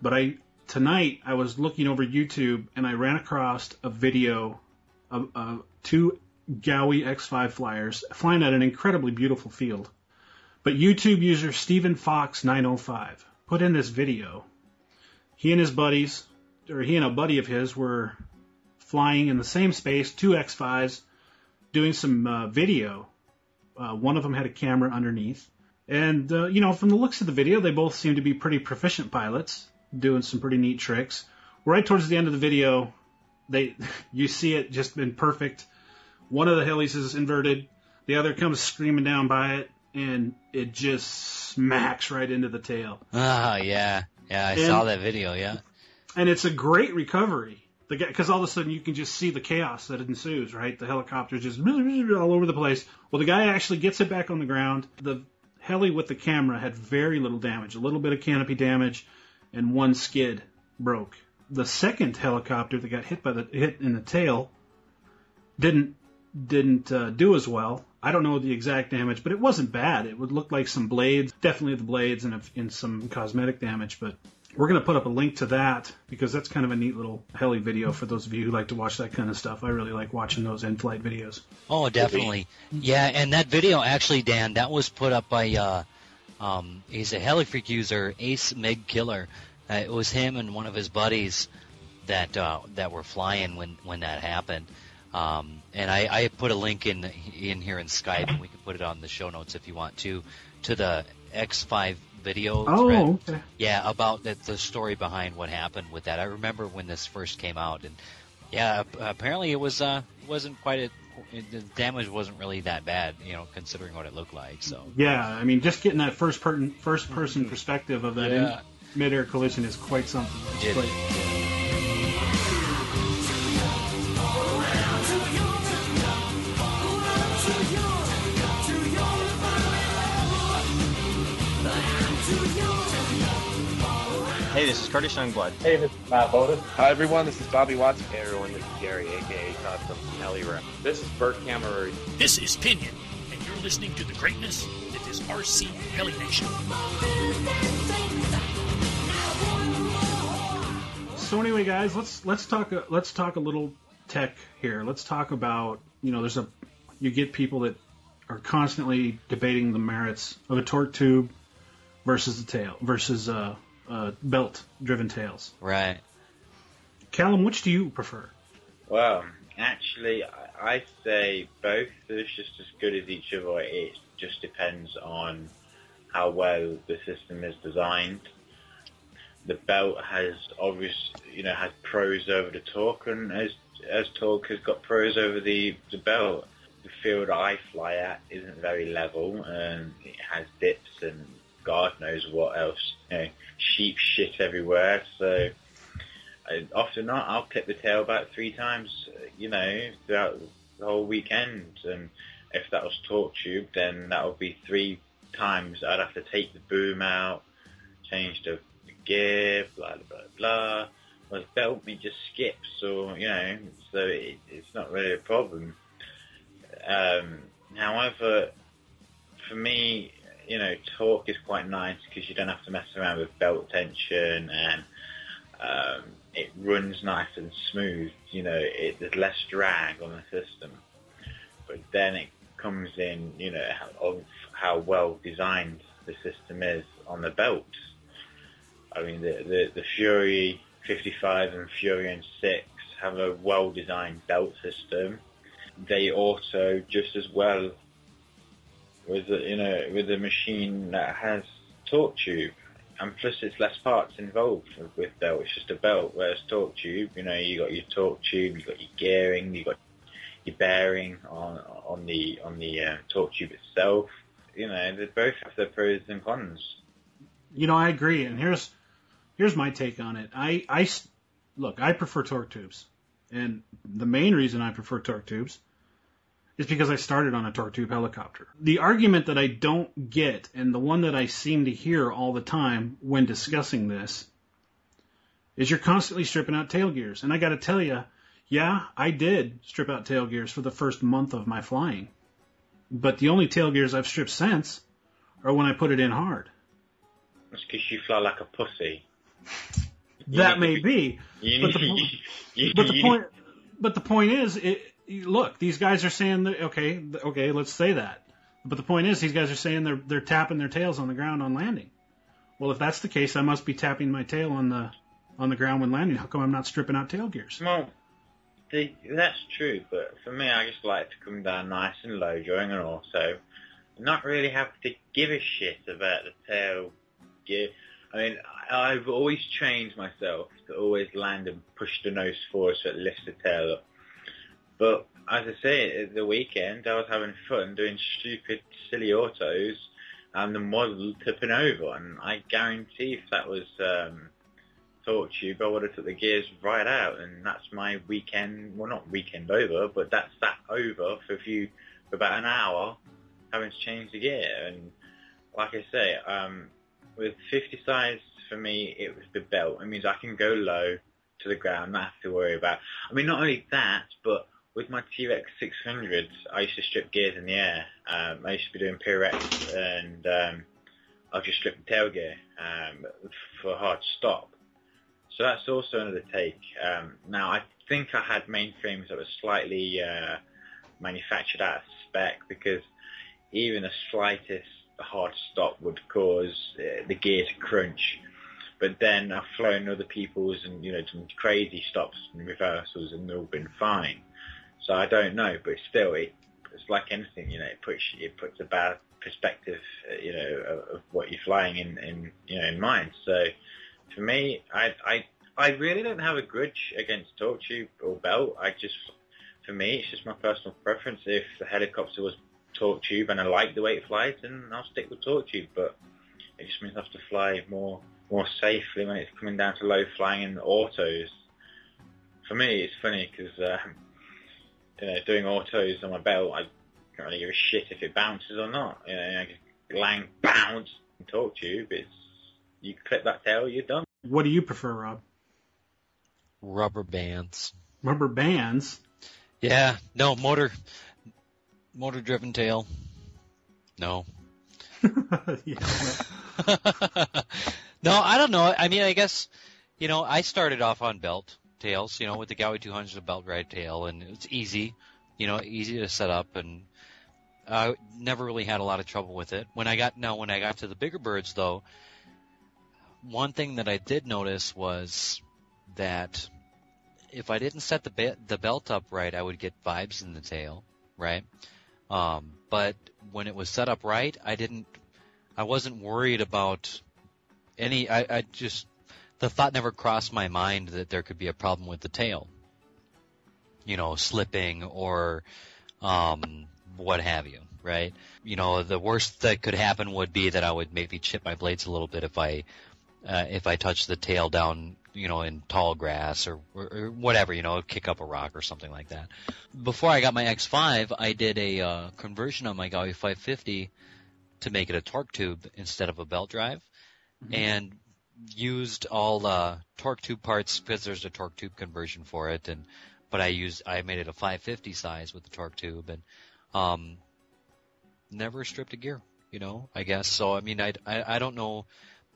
But I tonight I was looking over YouTube, and I ran across a video of, of two. G A U I X five flyers flying at an incredibly beautiful field. But YouTube user Stephen Fox nine oh five put in this video. He and his buddies, or he and a buddy of his, were flying in the same space, two X fives, doing some uh, video. Uh, one of them had a camera underneath. And, uh, you know, from the looks of the video, they both seemed to be pretty proficient pilots, doing some pretty neat tricks. Right towards the end of the video, they you see it just in perfect. One of the helis is inverted. The other comes screaming down by it, and it just smacks right into the tail. Ah, yeah. Yeah, I and, saw that video, yeah. And it's a great recovery. Because all of a sudden you can just see the chaos that ensues, right? The helicopter's just all over the place. Well, the guy actually gets it back on the ground. The heli with the camera had very little damage, a little bit of canopy damage, and one skid broke. The second helicopter that got hit by the hit in the tail didn't. didn't uh, do as well. I don't know the exact damage, but it wasn't bad. It would look like some blades, definitely the blades and, a, and some cosmetic damage, but we're going to put up a link to that because that's kind of a neat little heli video for those of you who like to watch that kind of stuff. I really like watching those in-flight videos. Oh, definitely. Yeah, and that video actually, Dan, that was put up by, uh, um, he's a HeliFreak user, Ace Meg Killer. Uh, it was him and one of his buddies that uh, that were flying when, when that happened. Um, and I, I put a link in in here in Skype, and we can put it on the show notes if you want to, to the X five video oh, thread. Okay. Yeah, about the, the story behind what happened with that. I remember when this first came out, and yeah, apparently it was uh wasn't quite a the damage wasn't really that bad, you know, considering what it looked like. So yeah, I mean, just getting that first per- first person perspective of that yeah. mid-air collision is quite something. It's quite- Hey, this is Curtis Youngblood. Hey, this is Matt Bodas. Hi, everyone. This is Bobby Watts. Hey, everyone. This is Gary, a k a. Custom HeliRep. This is Bert Cameroon. This is Pinion, and you're listening to the greatness that is R C Heli Nation. So anyway, guys, let's let's talk a, let's talk a little tech here. Let's talk about, you know, there's a you get people that are constantly debating the merits of a torque tube versus the tail versus uh Uh, belt-driven tails. Right. Callum, which do you prefer? Well, actually, I, I say both. They're just as good as each other. It just depends on how well the system is designed. The belt has obvious, you know, has pros over the torque, and as as torque has got pros over the, the belt. The field I fly at isn't very level, and it has dips and God knows what else. You know, sheep shit everywhere. So uh, often not, I'll clip the tail about three times, uh, you know, throughout the whole weekend. And if that was torque tube, then that would be three times. I'd have to take the boom out, change the, the gear, blah blah blah. Well, the belt me just skips, or you know, so it, it's not really a problem. Um, however, for me, you know, torque is quite nice because you don't have to mess around with belt tension, and um, it runs nice and smooth. You know, it, there's less drag on the system. But then it comes in, you know, of how well designed the system is on the belt. I mean, the the, the Fury fifty-five and Fury six have a well-designed belt system. they auto just as well with a, you know, with a machine that has torque tube. And plus, it's less parts involved with belt. It's just a belt, whereas torque tube, you know, you got your torque tube, you got your gearing, you got your bearing on on the on the uh, torque tube itself. You know, they both have their pros and cons. You know, I agree. And here's here's my take on it. I I look, I prefer torque tubes, and the main reason I prefer torque tubes is because I started on a torque tube helicopter. The argument that I don't get, and the one that I seem to hear all the time when discussing this, is you're constantly stripping out tail gears. And I got to tell you, yeah, I did strip out tail gears for the first month of my flying. But the only tail gears I've stripped since are when I put it in hard. That's because you fly like a pussy. That may be. But the, but the point, but the point is, it, look, these guys are saying that, okay, okay, let's say that. But the point is, these guys are saying they're they're tapping their tails on the ground on landing. Well, if that's the case, I must be tapping my tail on the on the ground when landing. How come I'm not stripping out tail gears? Well, the, that's true, but for me, I just like to come down nice and low during an auto, not really have to give a shit about the tail gear. I mean, I've always trained myself to always land and push the nose forward so it lifts the tail up. But as I say, at the weekend, I was having fun doing stupid, silly autos and the model tipping over. And I guarantee if that was um, torque tube, I would have took the gears right out. And that's my weekend, well, not weekend over, but that's that over for a few, for about an hour, having to change the gear. And like I say, um, with fifty size, for me, it was the belt. It means I can go low to the ground, not have to worry about. I mean, not only that, but with my T Rex six hundred, I used to strip gears in the air. Um, I used to be doing pirouettes, and um, I've just stripped the tail gear um, for a hard stop. So that's also another take. Um, now, I think I had mainframes that were slightly uh, manufactured out of spec, because even the slightest hard stop would cause uh, the gear to crunch. But then I've flown other people's and, you know, some crazy stops and reversals, and they've all been fine. So I don't know, but still, it, it's like anything, you know, it puts it puts a bad perspective, you know, of what you're flying in, in you know, in mind. So for me, I I I really don't have a grudge against torque tube or belt. I just, for me, it's just my personal preference. If the helicopter was torque tube and I like the way it flies, then I'll stick with torque tube. But it just means I have to fly more more safely when it's coming down to low flying in autos. For me, it's funny because. Um, You know, doing autos on my belt, I don't really give a shit if it bounces or not. You know, I just lang, bounce, and torque tube. It's, you clip that tail, you're done. What do you prefer, Rob? Rubber bands. Rubber bands? Yeah, no, motor, motor-driven tail. No. Yeah. No, I don't know. I mean, I guess, you know, I started off on belt tails, you know, with the GAUI two hundred, a belt ride tail, and it's easy, you know, easy to set up, and I never really had a lot of trouble with it. When I got now, when I got to the bigger birds, though, one thing that I did notice was that if I didn't set the be- the belt up right, I would get vibes in the tail, right? Um, but when it was set up right, I didn't, I wasn't worried about any. I, I just. The thought never crossed my mind that there could be a problem with the tail, you know, slipping or um, what have you, right? You know, the worst that could happen would be that I would maybe chip my blades a little bit if I uh, if I touched the tail down, you know, in tall grass or, or whatever, you know, kick up a rock or something like that. Before I got my X five, I did a uh, conversion on my GAUI five fifty to make it a torque tube instead of a belt drive, mm-hmm. and used all uh, torque tube parts because there's a torque tube conversion for it, and but I used I made it a five fifty size with the torque tube, and um, never stripped a gear, you know, I guess. So I mean I, I, I don't know,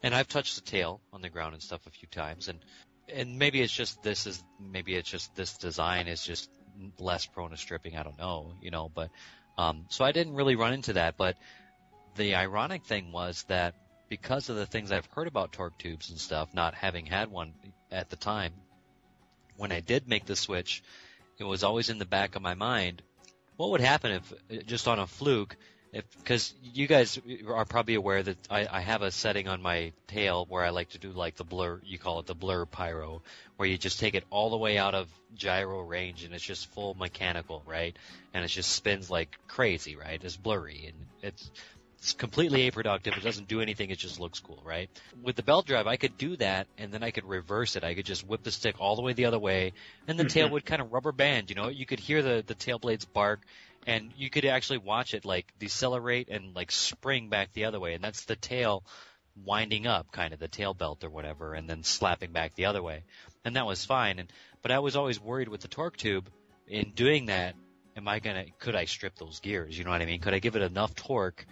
and I've touched the tail on the ground and stuff a few times, and and maybe it's just this is maybe it's just this design is just less prone to stripping. I don't know, you know, but um, so I didn't really run into that. But the ironic thing was that, because of the things I've heard about torque tubes and stuff, not having had one at the time, when I did make the switch, it was always in the back of my mind, what would happen if, just on a fluke, if because you guys are probably aware that I, I have a setting on my tail where I like to do like the blur, you call it the blur pyro, where you just take it all the way out of gyro range and it's just full mechanical, right? And it just spins like crazy, right? It's blurry and it's... It's completely aproductive. It doesn't do anything. It just looks cool, right? With the belt drive, I could do that, and then I could reverse it. I could just whip the stick all the way the other way, and the mm-hmm. tail would kind of rubber band. You know, you could hear the, the tail blades bark, and you could actually watch it like decelerate and like spring back the other way, and that's the tail winding up, kind of the tail belt or whatever, and then slapping back the other way, and that was fine. And but I was always worried with the torque tube in doing that. Am I gonna? Could I strip those gears? You know what I mean? Could I give it enough torque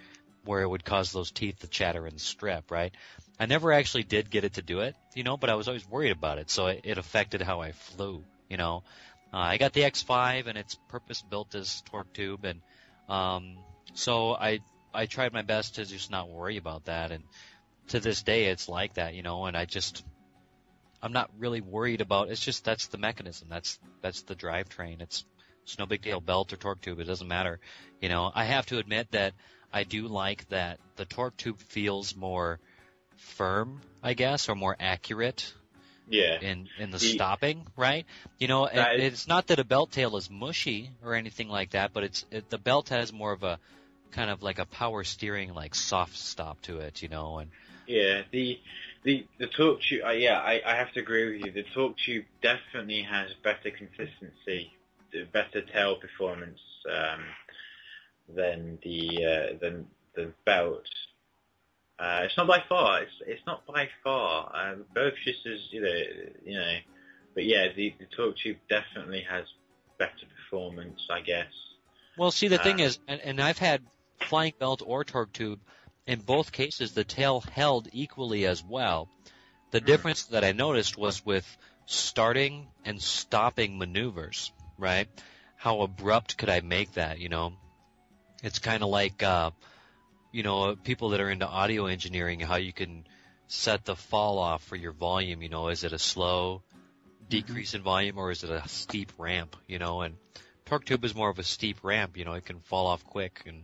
where it would cause those teeth to chatter and strip, right? I never actually did get it to do it, you know, but I was always worried about it, so it, it affected how I flew, you know. Uh, I got the X five, and it's purpose-built as torque tube, and um, so I I tried my best to just not worry about that, and to this day it's like that, you know, and I just, I'm not really worried about, it's just that's the mechanism, that's that's the drivetrain, it's, it's no big deal, belt or torque tube, it doesn't matter, you know. I have to admit that I do like that the torque tube feels more firm, I guess, or more accurate. Yeah. In in the yeah. stopping, right? You know, it, it's not that a belt tail is mushy or anything like that, but it's it, the belt has more of a kind of like a power steering, like soft stop to it, you know. And yeah, the the the torque tube. Uh, yeah, I, I have to agree with you. The torque tube definitely has better consistency, better tail performance. Um, than the uh, than the belt. Uh, it's not by far. It's it's not by far. Um, both just as you know, you know. But yeah, the, the torque tube definitely has better performance, I guess. Well, see, the um, thing is, and, and I've had flying belt or torque tube. In both cases, the tail held equally as well. The mm-hmm. difference that I noticed was with starting and stopping maneuvers. Right? How abrupt could I make that? You know. It's kind of like, uh, you know, people that are into audio engineering, how you can set the fall off for your volume. You know, is it a slow decrease in volume or is it a steep ramp? You know, and torque tube is more of a steep ramp. You know, it can fall off quick, and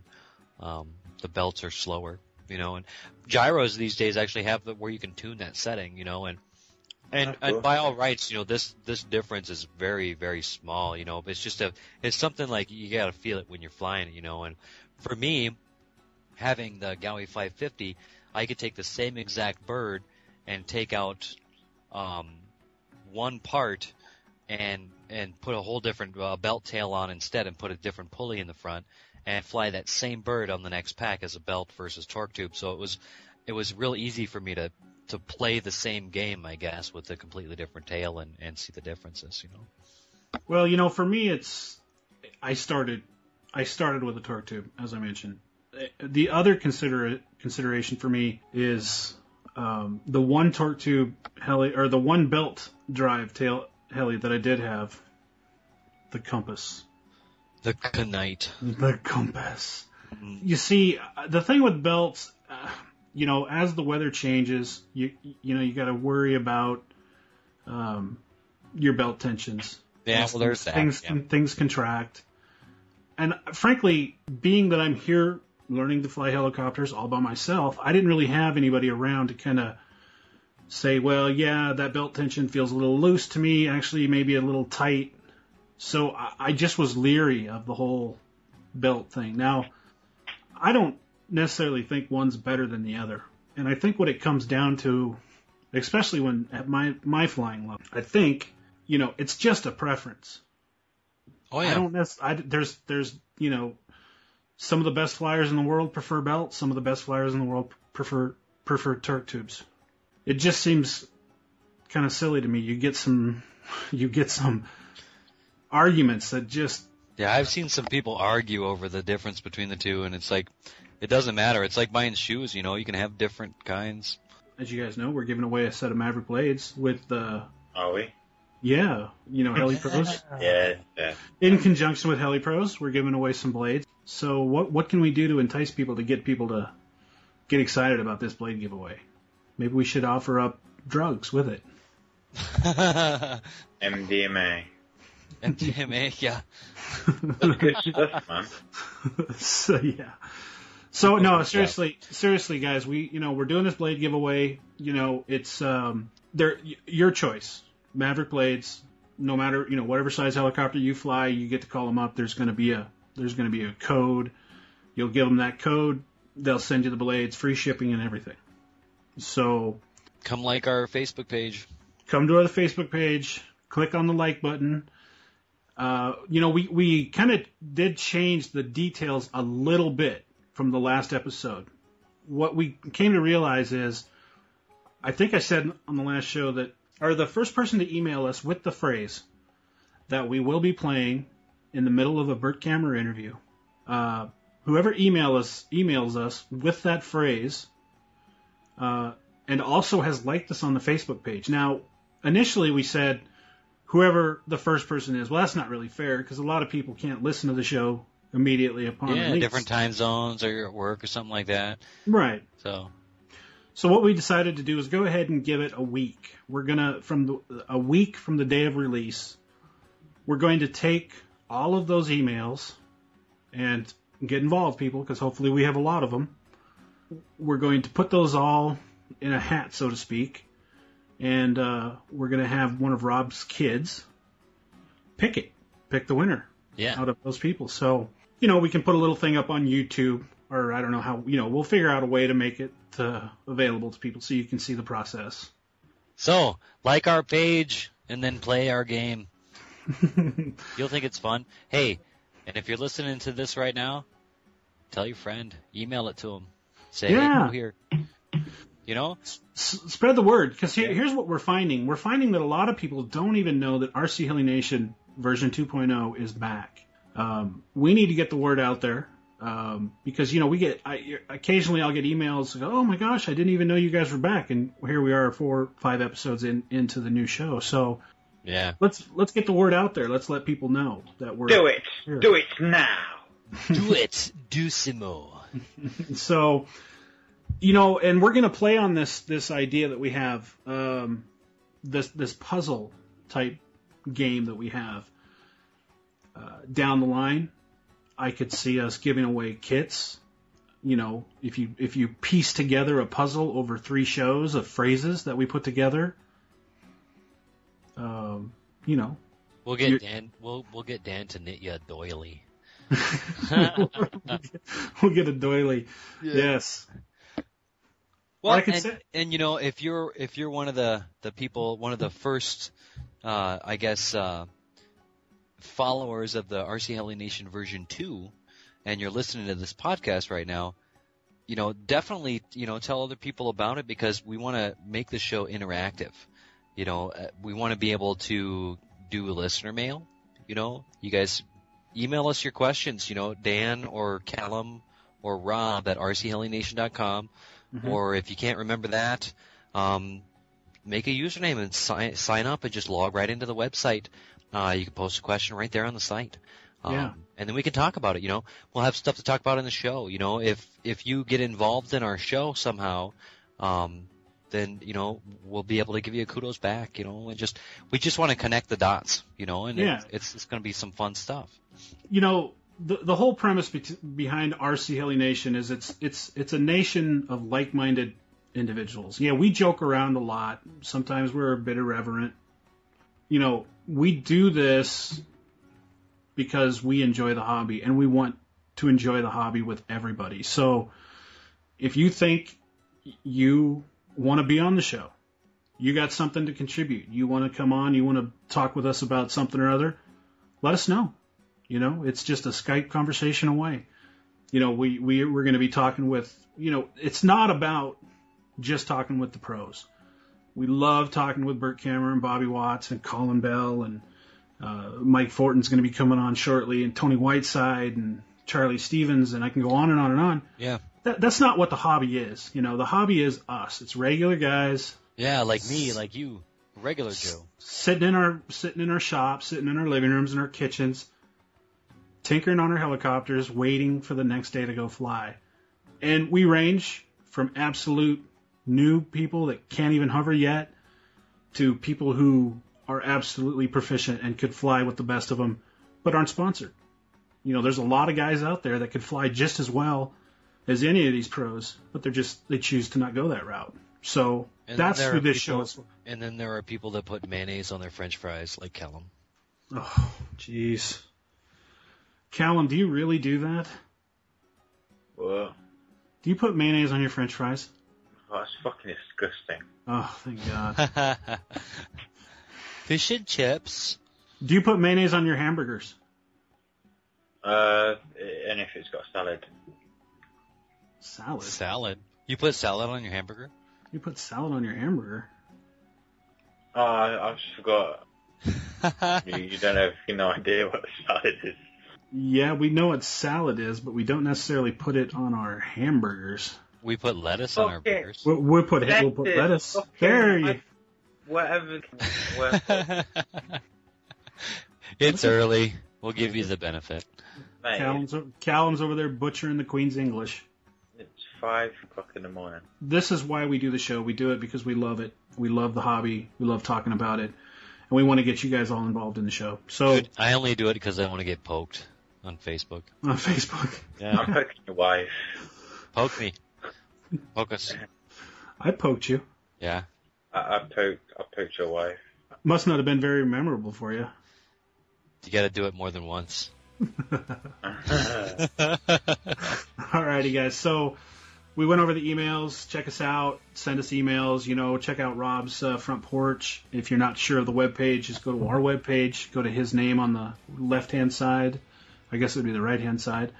um, the belts are slower. You know, and gyros these days actually have the, where you can tune that setting. You know, and and, cool. and by all rights, you know, this this difference is very, very small, you know. It's just a it's something like you got to feel it when you're flying, you know. And for me, having the GAUI five fifty, I could take the same exact bird and take out um, one part and and put a whole different uh, belt tail on instead and put a different pulley in the front and fly that same bird on the next pack as a belt versus torque tube. So it was it was real easy for me to to play the same game, I guess, with a completely different tail and, and see the differences, you know? Well, you know, for me, it's, I started, I started with a torque tube, as I mentioned. The other consider, consideration for me is um, the one torque tube heli, or the one belt drive tail heli that I did have, the Compass. The Knight. The Compass. Mm-hmm. You see, the thing with belts... Uh, you know, as the weather changes, you you know you got to worry about um, your belt tensions. Yeah, well, there's that. Things yeah. things contract, and frankly, being that I'm here learning to fly helicopters all by myself, I didn't really have anybody around to kind of say, well, yeah, that belt tension feels a little loose to me. Actually, maybe a little tight. So I, I just was leery of the whole belt thing. Now, I don't necessarily think one's better than the other. And I think what it comes down to, especially when at my, my flying level, I think, you know, it's just a preference. Oh, yeah. I don't necessarily, there's, there's, you know, some of the best flyers in the world prefer belts. Some of the best flyers in the world prefer, prefer torque tubes. It just seems kind of silly to me. You get some, you get some arguments that just. Yeah. I've seen some people argue over the difference between the two, and it's like, it doesn't matter. It's like buying shoes, you know. You can have different kinds. As you guys know, we're giving away a set of Maverick Blades with the... Uh, Are we? Yeah. You know, HeliPros. yeah, yeah. In conjunction with HeliPros, we're giving away some blades. So what what can we do to entice people to get people to get excited about this blade giveaway? Maybe we should offer up drugs with it. M D M A. M T M A, yeah. So yeah. So no, seriously, seriously, guys, we you know we're doing this blade giveaway. You know, it's um, they're your choice. Maverick Blades, no matter you know whatever size helicopter you fly, you get to call them up. There's going to be a there's going to be a code. You'll give them that code. They'll send you the blades, free shipping and everything. So come like our Facebook page. Come to our Facebook page. Click on the like button. Uh, you know, we, we kind of did change the details a little bit from the last episode. What we came to realize is, I think I said on the last show that, or the first person to email us with the phrase that we will be playing in the middle of a Burt Camera interview, uh, whoever email us, emails us with that phrase uh, and also has liked us on the Facebook page. Now, initially we said, whoever the first person is, well, that's not really fair because a lot of people can't listen to the show immediately upon yeah, release. Yeah, different time zones or you're at work or something like that. Right. So, so what we decided to do is go ahead and give it a week. We're gonna from the, a week from the day of release, we're going to take all of those emails and get involved, people, because hopefully we have a lot of them. We're going to put those all in a hat, so to speak. And uh, we're going to have one of Rob's kids pick it, pick the winner yeah. out of those people. So, you know, we can put a little thing up on YouTube, or I don't know how, you know, we'll figure out a way to make it uh, available to people so you can see the process. So, like our page and then play our game. You'll think it's fun. Hey, and if you're listening to this right now, tell your friend, email it to him. Say, yeah. hey, go here. You know, S- spread the word, because here, here's what we're finding. We're finding that a lot of people don't even know that R C Heli Nation version two point oh is back. Um, we need to get the word out there um, because, you know, we get I, occasionally I'll get emails. Oh, my gosh, I didn't even know you guys were back. And here we are four, five episodes in into the new show. So, yeah, let's let's get the word out there. Let's let people know that we're do it. Here. Do it now. Do it. Ducimo. So. You know, and we're going to play on this this idea that we have, um, this this puzzle type game that we have. Uh, down the line, I could see us giving away kits. You know, if you if you piece together a puzzle over three shows of phrases that we put together, um, you know, we'll get Dan. We'll we'll get Dan to knit you a doily. We'll get a doily. Yeah. Yes. Well, I can and, say- and you know, if you're if you're one of the, the people, one of the first, uh, I guess, uh, followers of the R C Heli Nation version two, and you're listening to this podcast right now, you know, definitely, you know, tell other people about it because we want to make the show interactive. You know, we want to be able to do listener mail. You know, you guys email us your questions. You know, Dan or Callum or Rob at r c heli nation dot com. Mm-hmm. Or if you can't remember that, um, make a username and si- sign up and just log right into the website. Uh, you can post a question right there on the site. Um, yeah. And then we can talk about it, you know. We'll have stuff to talk about in the show. You know, if if you get involved in our show somehow, um, then, you know, we'll be able to give you a kudos back, you know. And just we just want to connect the dots, you know, and yeah. it, it's, it's going to be some fun stuff. You know. The, the whole premise be- behind R C Heli Nation is it's it's it's a nation of like-minded individuals. Yeah, we joke around a lot. Sometimes we're a bit irreverent. You know, we do this because we enjoy the hobby, and we want to enjoy the hobby with everybody. So if you think you want to be on the show, you got something to contribute, you want to come on, you want to talk with us about something or other, let us know. You know, it's just a Skype conversation away. You know, we, we, we're going to be talking with, you know, it's not about just talking with the pros. We love talking with Burt Cameron, Bobby Watts, and Colin Bell, and uh, Mike Fortin's going to be coming on shortly, and Tony Whiteside, and Charlie Stevens, and I can go on and on and on. Yeah. That, that's not what the hobby is. You know, the hobby is us. It's regular guys. Yeah, like me, like you, regular Joe. Sitting in our, sitting in our shops, sitting in our living rooms, in our kitchens, tinkering on our helicopters, waiting for the next day to go fly. And we range from absolute new people that can't even hover yet to people who are absolutely proficient and could fly with the best of them, but aren't sponsored. You know, there's a lot of guys out there that could fly just as well as any of these pros, but they're just, they choose to not go that route. So and that's who this people, show is. And then there are people that put mayonnaise on their French fries, like Callum. Oh, jeez. Callum, do you really do that? What? Do you put mayonnaise on your French fries? Oh, that's fucking disgusting. Oh, thank God. Fish and chips. Do you put mayonnaise on your hamburgers? Uh, and if it's got salad. Salad? Salad. You put salad on your hamburger? You put salad on your hamburger? Oh, I, I just forgot. you, you don't have you no idea what salad is. Yeah, we know what salad is, but we don't necessarily put it on our hamburgers. We put lettuce okay. on our burgers. We'll, we'll, put, we'll put lettuce. Okay. There you Whatever. whatever. It's early. We'll give you the benefit. Callum's, Callum's over there butchering the Queen's English. It's five o'clock in the morning. This is why we do the show. We do it because we love it. We love the hobby. We love talking about it. And we want to get you guys all involved in the show. So Dude, I only do it because I want to get poked on Facebook. On Facebook? Yeah. I'm poking your wife. Poke me. Poke us. I poked you. Yeah. I, I, poked, I poked your wife. Must not have been very memorable for you. You got to do it more than once. Alrighty, guys. So we went over the emails. Check us out. Send us emails. You know, check out Rob's uh, front porch. If you're not sure of the webpage, just go to our webpage. Go to his name on the left-hand side. I guess it would be the right-hand side.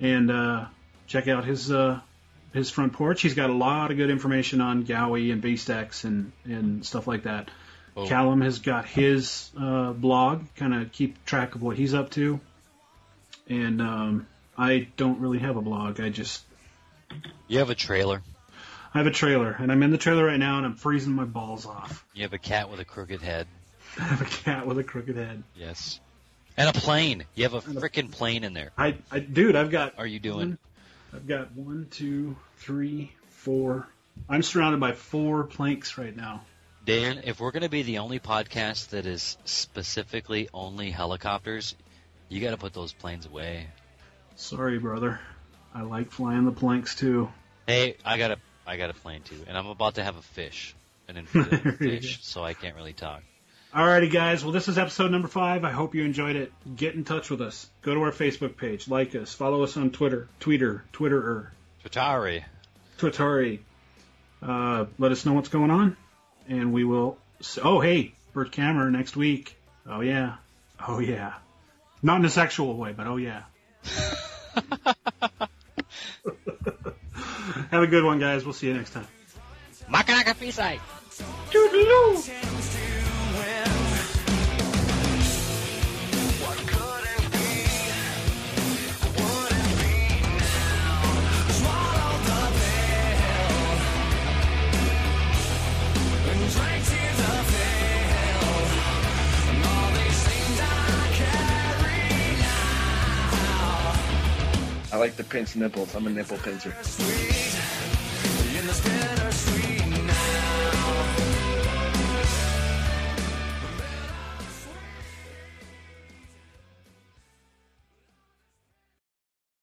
And uh, check out his uh, his front porch. He's got a lot of good information on G A U I and BaseDex and, and stuff like that. Oh. Callum has got his uh, blog, kind of keep track of what he's up to. And um, I don't really have a blog. I just... You have a trailer. I have a trailer, and I'm in the trailer right now, and I'm freezing my balls off. You have a cat with a crooked head. I have a cat with a crooked head. Yes. And a plane. You have a freaking plane in there. I, I, dude, I've got... Are you doing? One, I've got one, two, three, four. I'm surrounded by four planks right now. Dan, if we're going to be the only podcast that is specifically only helicopters, you got to put those planes away. Sorry, brother. I like flying the planks too. Hey, I got a I got a plane too, and I'm about to have a fish, an infinite fish, so I can't really talk. Alrighty, guys. Well, this is episode number five. I hope you enjoyed it. Get in touch with us. Go to our Facebook page, like us, follow us on Twitter, Tweeter, Twitterer, Twittari, Twittari. Uh, let us know what's going on, and we will. Oh, hey, Bert Kammer next week. Oh yeah, oh yeah. Not in a sexual way, but oh yeah. Have a good one, guys. We'll see you next time. Makanaka Pisai. Toodaloo. I like the pinch nipples. I'm a nipple pincher.